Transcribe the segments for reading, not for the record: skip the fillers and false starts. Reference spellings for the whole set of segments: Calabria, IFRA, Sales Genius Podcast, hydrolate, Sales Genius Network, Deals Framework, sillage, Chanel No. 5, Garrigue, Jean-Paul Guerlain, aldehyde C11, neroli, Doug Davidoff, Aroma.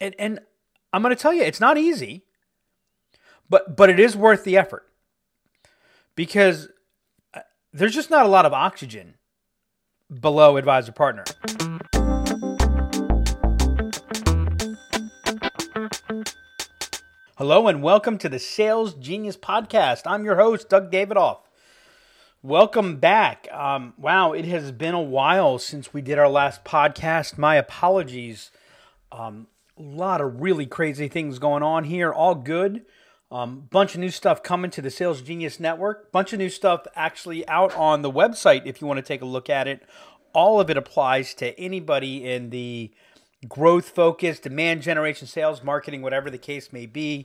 And I'm going to tell you, it's not easy, but it is worth the effort, because there's just not a lot of oxygen below advisor partner. Hello and welcome to the Sales Genius Podcast. I'm your host, Doug Davidoff. Welcome back. Wow, it has been a while since we did our last podcast. My apologies. A lot of really crazy things going on here. All good. Bunch of new stuff coming to the Sales Genius Network. Bunch of new stuff actually out on the website if you want to take a look at it. All of it applies to anybody in the growth focus, demand generation, sales, marketing, whatever the case may be.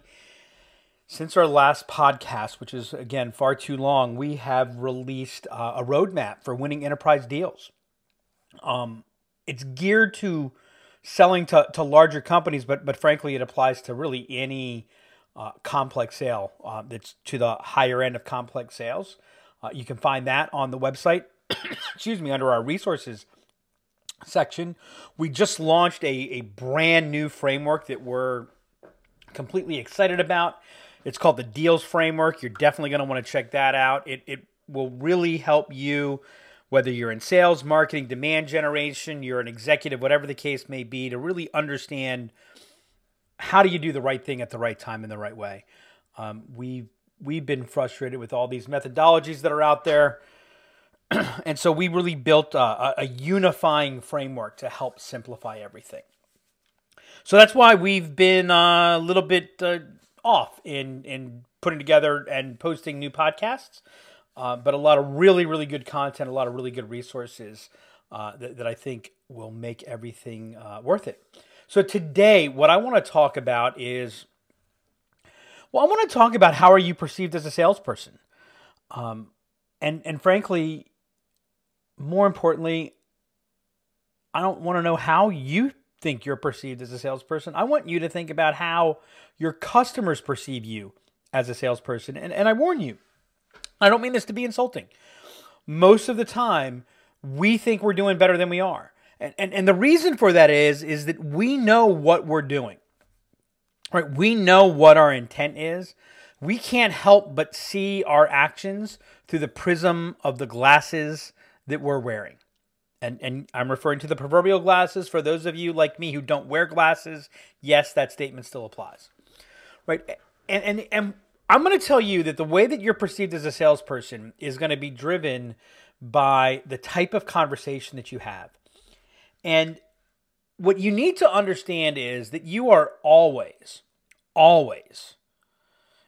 Since our last podcast, which is, again, far too long, we have released a roadmap for winning enterprise deals. It's geared to selling to larger companies, but frankly, it applies to really any complex sale that's to the higher end of complex sales. You can find that on the website, excuse me, under our resources section. We just launched a brand new framework that we're completely excited about. It's called the Deals Framework. You're definitely going to want to check that out. It will really help you, whether you're in sales, marketing, demand generation, you're an executive, whatever the case may be, to really understand how do you do the right thing at the right time in the right way. We've been frustrated with all these methodologies that are out there. And so we really built a unifying framework to help simplify everything. So that's why we've been a little bit off in putting together and posting new podcasts, but a lot of really, really good content, a lot of really good resources that I think will make everything worth it. So today, what I want to talk about is, well, I want to talk about how are you perceived as a salesperson? And frankly, more importantly, I don't want to know how you think you're perceived as a salesperson. I want you to think about how your customers perceive you as a salesperson. And I warn you, I don't mean this to be insulting. Most of the time, we think we're doing better than we are. And the reason for that is that we know what we're doing. Right? We know what our intent is. We can't help but see our actions through the prism of the glasses that we're wearing. And I'm referring to the proverbial glasses. For those of you like me who don't wear glasses, yes, that statement still applies, right? And I'm going to tell you that the way that you're perceived as a salesperson is going to be driven by the type of conversation that you have. And what you need to understand is that you are always, always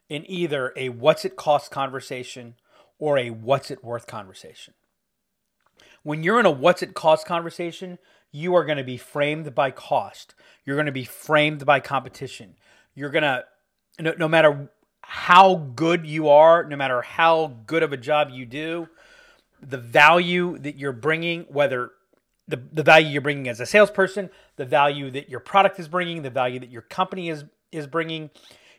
in either a what's it cost conversation or a what's it worth conversation. When you're in a what's it cost conversation, you are going to be framed by cost. You're going to be framed by competition. You're going to, no matter how good you are, no matter how good of a job you do, the value that you're bringing, whether the value you're bringing as a salesperson, the value that your product is bringing, the value that your company is bringing,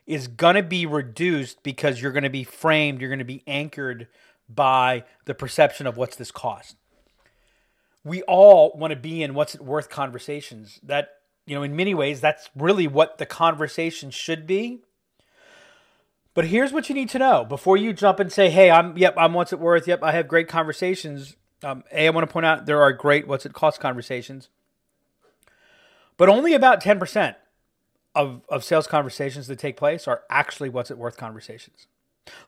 is going to be reduced because you're going to be framed, you're going to be anchored by the perception of what's this cost. We all want to be in what's it worth conversations. That, in many ways, that's really what the conversation should be. But here's what you need to know before you jump and say, "Hey, I'm what's it worth. Yep, I have great conversations." I want to point out there are great what's it cost conversations, but only about 10% of sales conversations that take place are actually what's it worth conversations.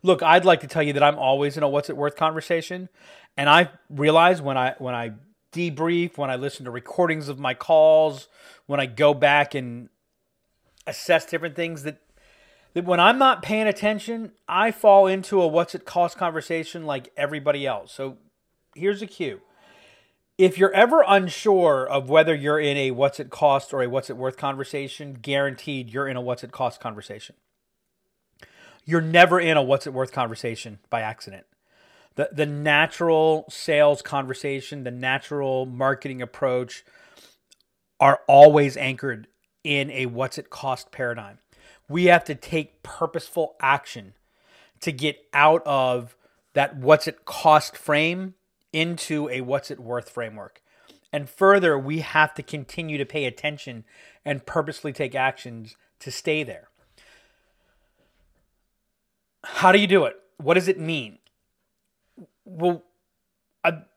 Look, I'd like to tell you that I'm always in a what's it worth conversation, and I realize when I debrief, when I listen to recordings of my calls, when I go back and assess different things, that when I'm not paying attention, I fall into a what's it cost conversation like everybody else. So here's a cue. If you're ever unsure of whether you're in a what's it cost or a what's it worth conversation, guaranteed you're in a what's it cost conversation. You're never in a what's it worth conversation by accident. The natural sales conversation, the natural marketing approach are always anchored in a what's it cost paradigm. We have to take purposeful action to get out of that what's it cost frame into a what's it worth framework. And further, we have to continue to pay attention and purposely take actions to stay there. How do you do it? What does it mean? Well,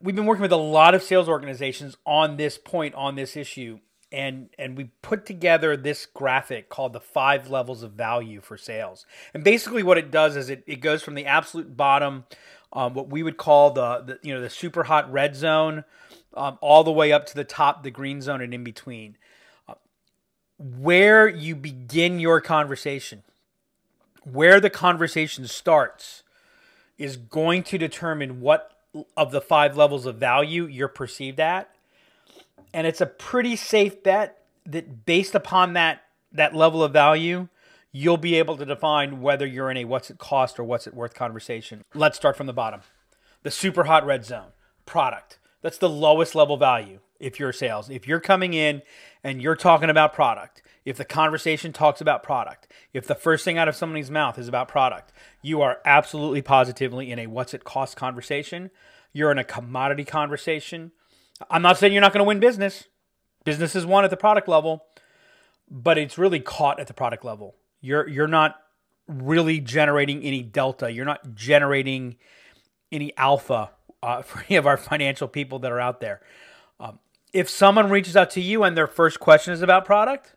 we've been working with a lot of sales organizations on this point, on this issue, and we put together this graphic called the 5 levels of value for sales. And basically what it does is it goes from the absolute bottom, what we would call the super hot red zone, all the way up to the top, the green zone, and in between. Where you begin your conversation, where the conversation starts, is going to determine what of the 5 levels of value you're perceived at. And it's a pretty safe bet that based upon that level of value, you'll be able to define whether you're in a what's it cost or what's it worth conversation. Let's start from the bottom. The super hot red zone, product. That's the lowest level value if you're sales. If you're coming in and you're talking about product, if the conversation talks about product, if the first thing out of somebody's mouth is about product, you are absolutely positively in a what's it cost conversation. You're in a commodity conversation. I'm not saying you're not going to win business. Business is won at the product level, but it's really caught at the product level. You're not really generating any delta. You're not generating any alpha for any of our financial people that are out there. If someone reaches out to you and their first question is about product,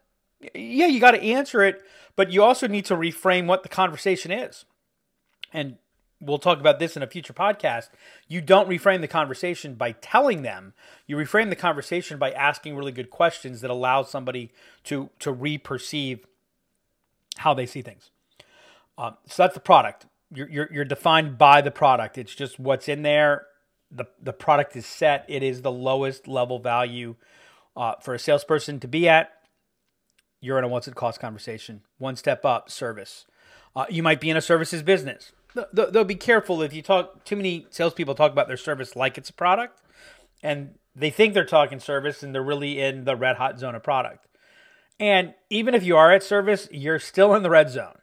yeah, you got to answer it, but you also need to reframe what the conversation is. And we'll talk about this in a future podcast. You don't reframe the conversation by telling them. You reframe the conversation by asking really good questions that allow somebody to re-perceive how they see things. So that's the product. You're defined by the product. It's just what's in there. The product is set. It is the lowest level value for a salesperson to be at. You're in a what's it cost conversation. One step up, service. You might be in a services business. They'll be careful if you talk. Too many salespeople talk about their service like it's a product, and they think they're talking service, and they're really in the red hot zone of product. And even if you are at service, you're still in the red zone,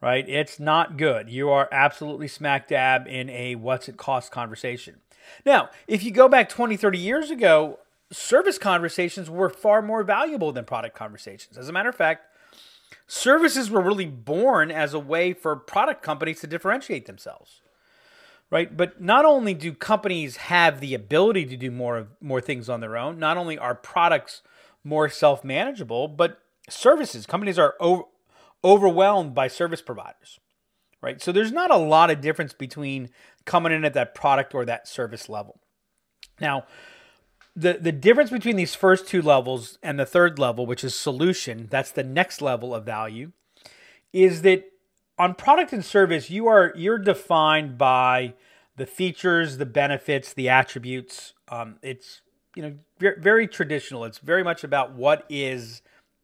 right? It's not good. You are absolutely smack dab in a what's it cost conversation. Now, if you go back 20, 30 years ago, service conversations were far more valuable than product conversations. As a matter of fact, services were really born as a way for product companies to differentiate themselves, right? But not only do companies have the ability to do more things on their own, not only are products more self-manageable, but services. Companies are overwhelmed by service providers, right? So there's not a lot of difference between coming in at that product or that service level. Now, the difference between these first 2 levels and the third level, which is solution, that's the next level of value, is that on product and service, you're defined by the features, the benefits, the attributes. It's very traditional. It's very much about what is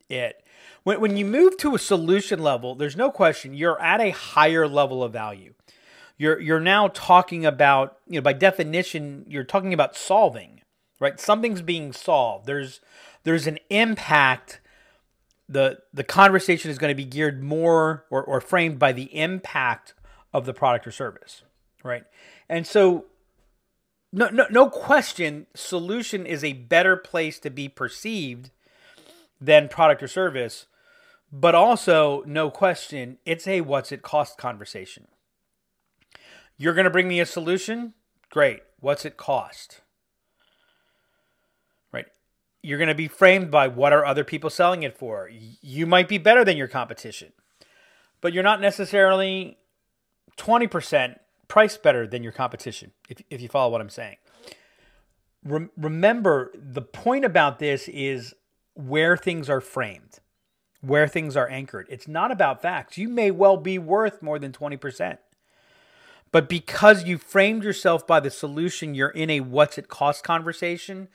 it. When you move to a solution level, there's no question you're at a higher level of value. You're now talking about, by definition, you're talking about solving, right? Something's being solved. There's an impact. The conversation is going to be geared more or framed by the impact of the product or service, right? And so no question, solution is a better place to be perceived than product or service, but also, no question, it's a what's it cost conversation. You're going to bring me a solution? Great. What's it cost? Right? You're going to be framed by what are other people selling it for. You might be better than your competition, but you're not necessarily 20% price better than your competition, if you follow what I'm saying. Remember, the point about this is where things are framed, where things are anchored. It's not about facts. You may well be worth more than 20%, but because you framed yourself by the solution, you're in a what's it cost conversation,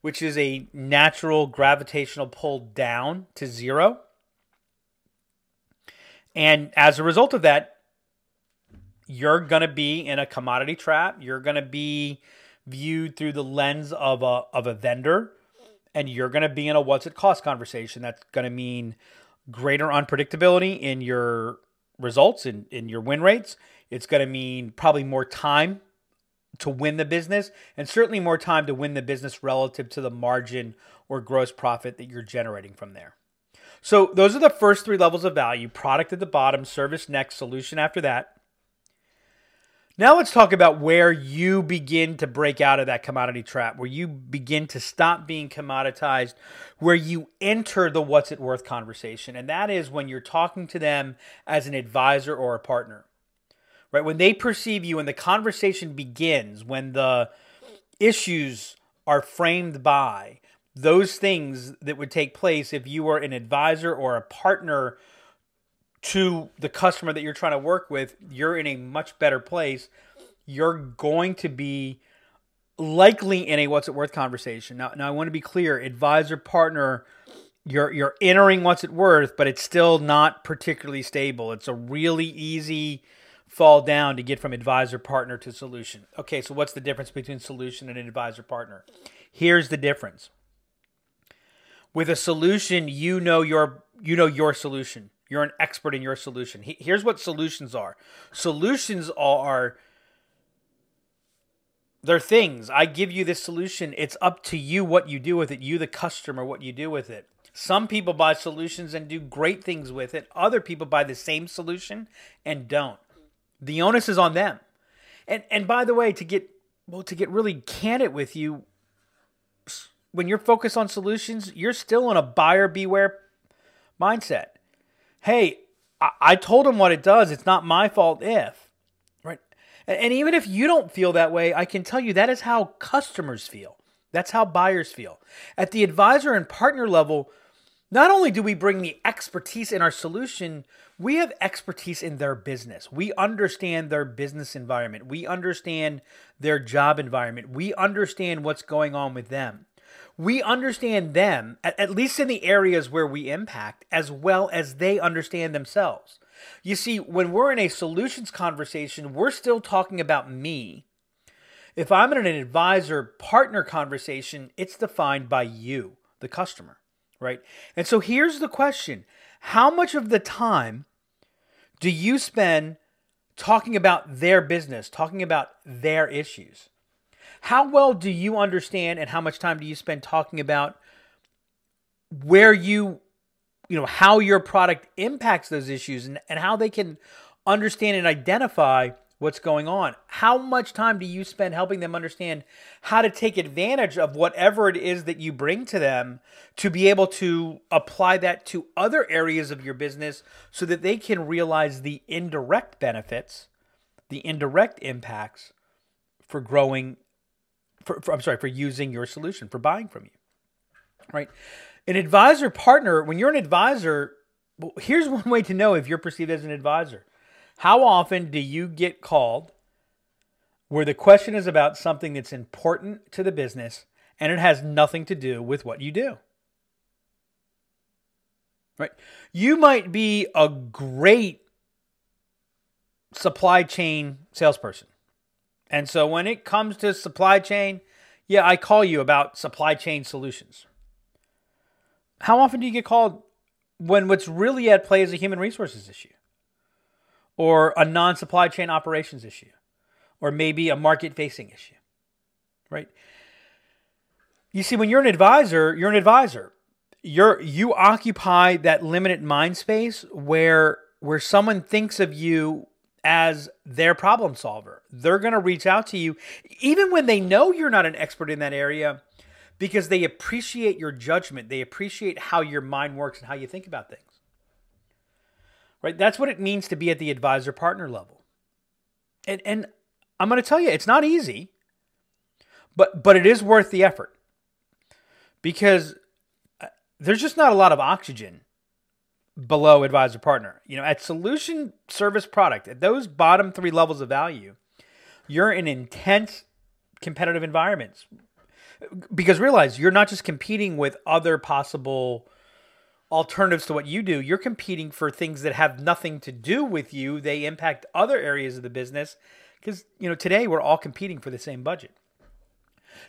which is a natural gravitational pull down to zero. And as a result of that, you're going to be in a commodity trap. You're going to be viewed through the lens of a vendor, and you're going to be in a what's it cost conversation. That's going to mean greater unpredictability in your results, in your win rates. It's going to mean probably more time to win the business, and certainly more time to win the business relative to the margin or gross profit that you're generating from there. So those are the first three levels of value: product at the bottom, service next, solution after that. Now let's talk about where you begin to break out of that commodity trap, where you begin to stop being commoditized, where you enter the what's it worth conversation. And that is when you're talking to them as an advisor or a partner, right? When they perceive you and the conversation begins, when the issues are framed by those things that would take place if you were an advisor or a partner to the customer that you're trying to work with, you're in a much better place. You're going to be likely in a what's it worth conversation. Now I want to be clear, advisor, partner, you're entering what's it worth, but it's still not particularly stable. It's a really easy fall down to get from advisor partner to solution. Okay, so what's the difference between solution and an advisor partner? Here's the difference. With a solution, you know your solution. You're an expert in your solution. Here's what solutions are. Solutions are, they're things. I give you this solution. It's up to you what you do with it. You, the customer, what you do with it. Some people buy solutions and do great things with it. Other people buy the same solution and don't. The onus is on them. And by the way, to get really candid with you, when you're focused on solutions, you're still in a buyer beware mindset. Hey, I told them what it does. It's not my fault if, right? And even if you don't feel that way, I can tell you that is how customers feel. That's how buyers feel. At the advisor and partner level, not only do we bring the expertise in our solution, we have expertise in their business. We understand their business environment. We understand their job environment. We understand what's going on with them. We understand them, at least in the areas where we impact, as well as they understand themselves. You see, when we're in a solutions conversation, we're still talking about me. If I'm in an advisor partner conversation, it's defined by you, the customer, right? And so here's the question. How much of the time do you spend talking about their business, talking about their issues? How well do you understand, and how much time do you spend talking about where you know, how your product impacts those issues and how they can understand and identify what's going on? How much time do you spend helping them understand how to take advantage of whatever it is that you bring to them to be able to apply that to other areas of your business so that they can realize the indirect benefits, the indirect impacts for growing for using your solution, for buying from you, right? An advisor partner, when you're an advisor, here's one way to know if you're perceived as an advisor. How often do you get called where the question is about something that's important to the business and it has nothing to do with what you do, right? You might be a great supply chain salesperson. And so when it comes to supply chain, yeah, I call you about supply chain solutions. How often do you get called when what's really at play is a human resources issue or a non-supply chain operations issue or maybe a market-facing issue, right? You see, when you're an advisor, you're an advisor. You occupy that limited mind space where someone thinks of you as their problem solver. They're going to reach out to you even when they know you're not an expert in that area because they appreciate your judgment. They appreciate how your mind works and how you think about things, right? That's what it means to be at the advisor partner level. And I'm going to tell you, it's not easy, but it is worth the effort because there's just not a lot of oxygen below advisor partner. You know, at solution, service, product, at those bottom three levels of value, you're in intense competitive environments because realize you're not just competing with other possible alternatives to what you do. You're competing for things that have nothing to do with you. They impact other areas of the business because, you know, today we're all competing for the same budget.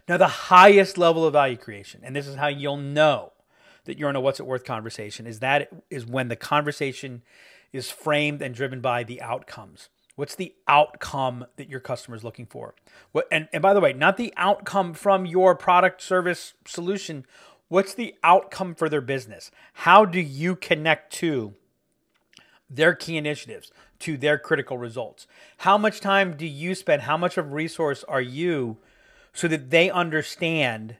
Now, the highest level of value creation, and this is how you'll know that you're in a what's it worth conversation, is when the conversation is framed and driven by the outcomes. What's the outcome that your customer is looking for? What, and by the way, not the outcome from your product, service, solution. What's the outcome for their business? How do you connect to their key initiatives, to their critical results? How much time do you spend? How much of a resource are you, so that they understand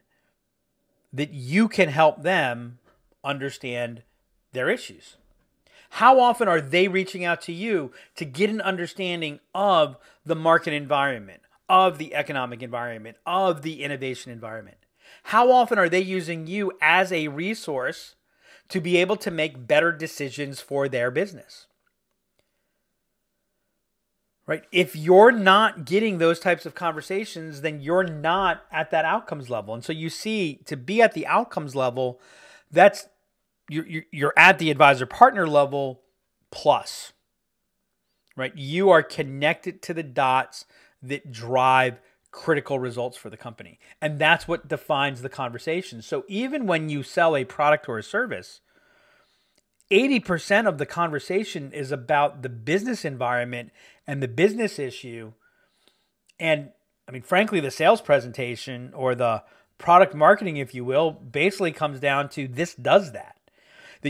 that you can help them understand their issues? How often are they reaching out to you to get an understanding of the market environment, of the economic environment, of the innovation environment? How often are they using you as a resource to be able to make better decisions for their business? Right? If you're not getting those types of conversations, then you're not at that outcomes level. And so you see, to be at the outcomes level, that's you're at the advisor partner level plus, right? You are connected to the dots that drive critical results for the company. And that's what defines the conversation. So even when you sell a product or a service, 80% of the conversation is about the business environment and the business issue. And I mean, frankly, the sales presentation or the product marketing, if you will, basically comes down to this does that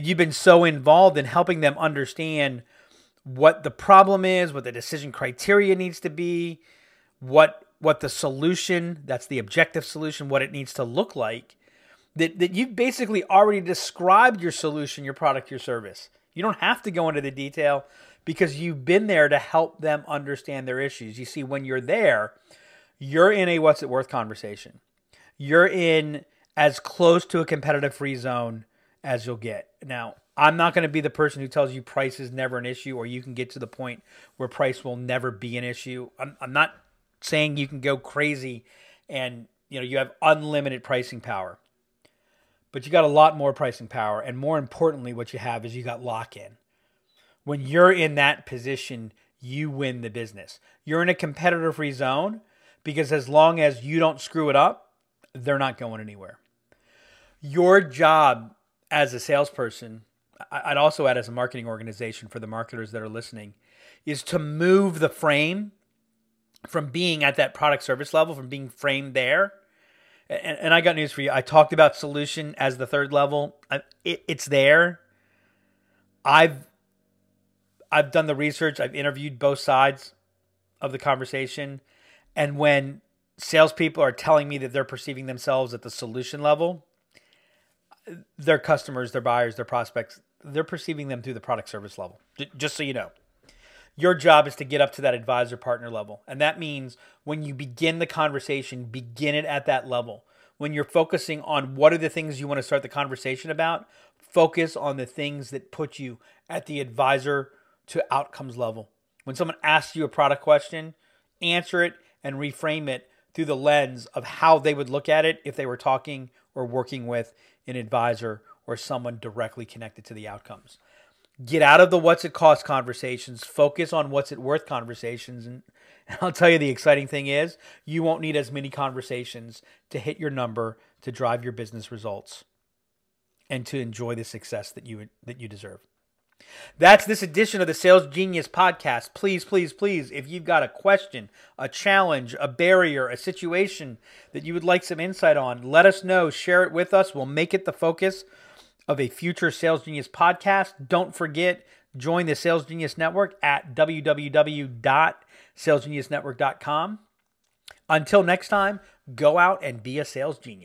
you've been so involved in helping them understand what the problem is, what the decision criteria needs to be, what the solution, that's the objective solution, what it needs to look like, that you've basically already described your solution, your product, your service. You don't have to go into the detail because you've been there to help them understand their issues. You see, when you're there, you're in a what's it worth conversation. You're in as close to a competitive free zone as you'll get. Now, I'm not going to be the person who tells you price is never an issue or you can get to the point where price will never be an issue. I'm not saying you can go crazy and you have unlimited pricing power. But you got a lot more pricing power, and more importantly, what you have is you got lock-in. When you're in that position, you win the business. You're in a competitor-free zone because as long as you don't screw it up, they're not going anywhere. Your job as a salesperson, I'd also add as a marketing organization for the marketers that are listening, is to move the frame from being at that product service level, from being framed there. And I got news for you. I talked about solution as the third level. It's there. I've done the research. I've interviewed both sides of the conversation. And when salespeople are telling me that they're perceiving themselves at the solution level, their customers, their buyers, their prospects, they're perceiving them through the product service level. Just so you know. Your job is to get up to that advisor partner level. And that means when you begin the conversation, begin it at that level. When you're focusing on what are the things you want to start the conversation about, focus on the things that put you at the advisor to outcomes level. When someone asks you a product question, answer it and reframe it through the lens of how they would look at it if they were talking or working with an advisor or someone directly connected to the outcomes. Get out of the what's it cost conversations, focus on what's it worth conversations, and I'll tell you the exciting thing is you won't need as many conversations to hit your number, to drive your business results, and to enjoy the success that you deserve. That's this edition of the Sales Genius Podcast. Please, please, please, if you've got a question, a challenge, a barrier, a situation that you would like some insight on, let us know, share it with us. We'll make it the focus of a future Sales Genius podcast. Don't forget, join the Sales Genius Network at www.salesgeniusnetwork.com. Until next time, go out and be a sales genius.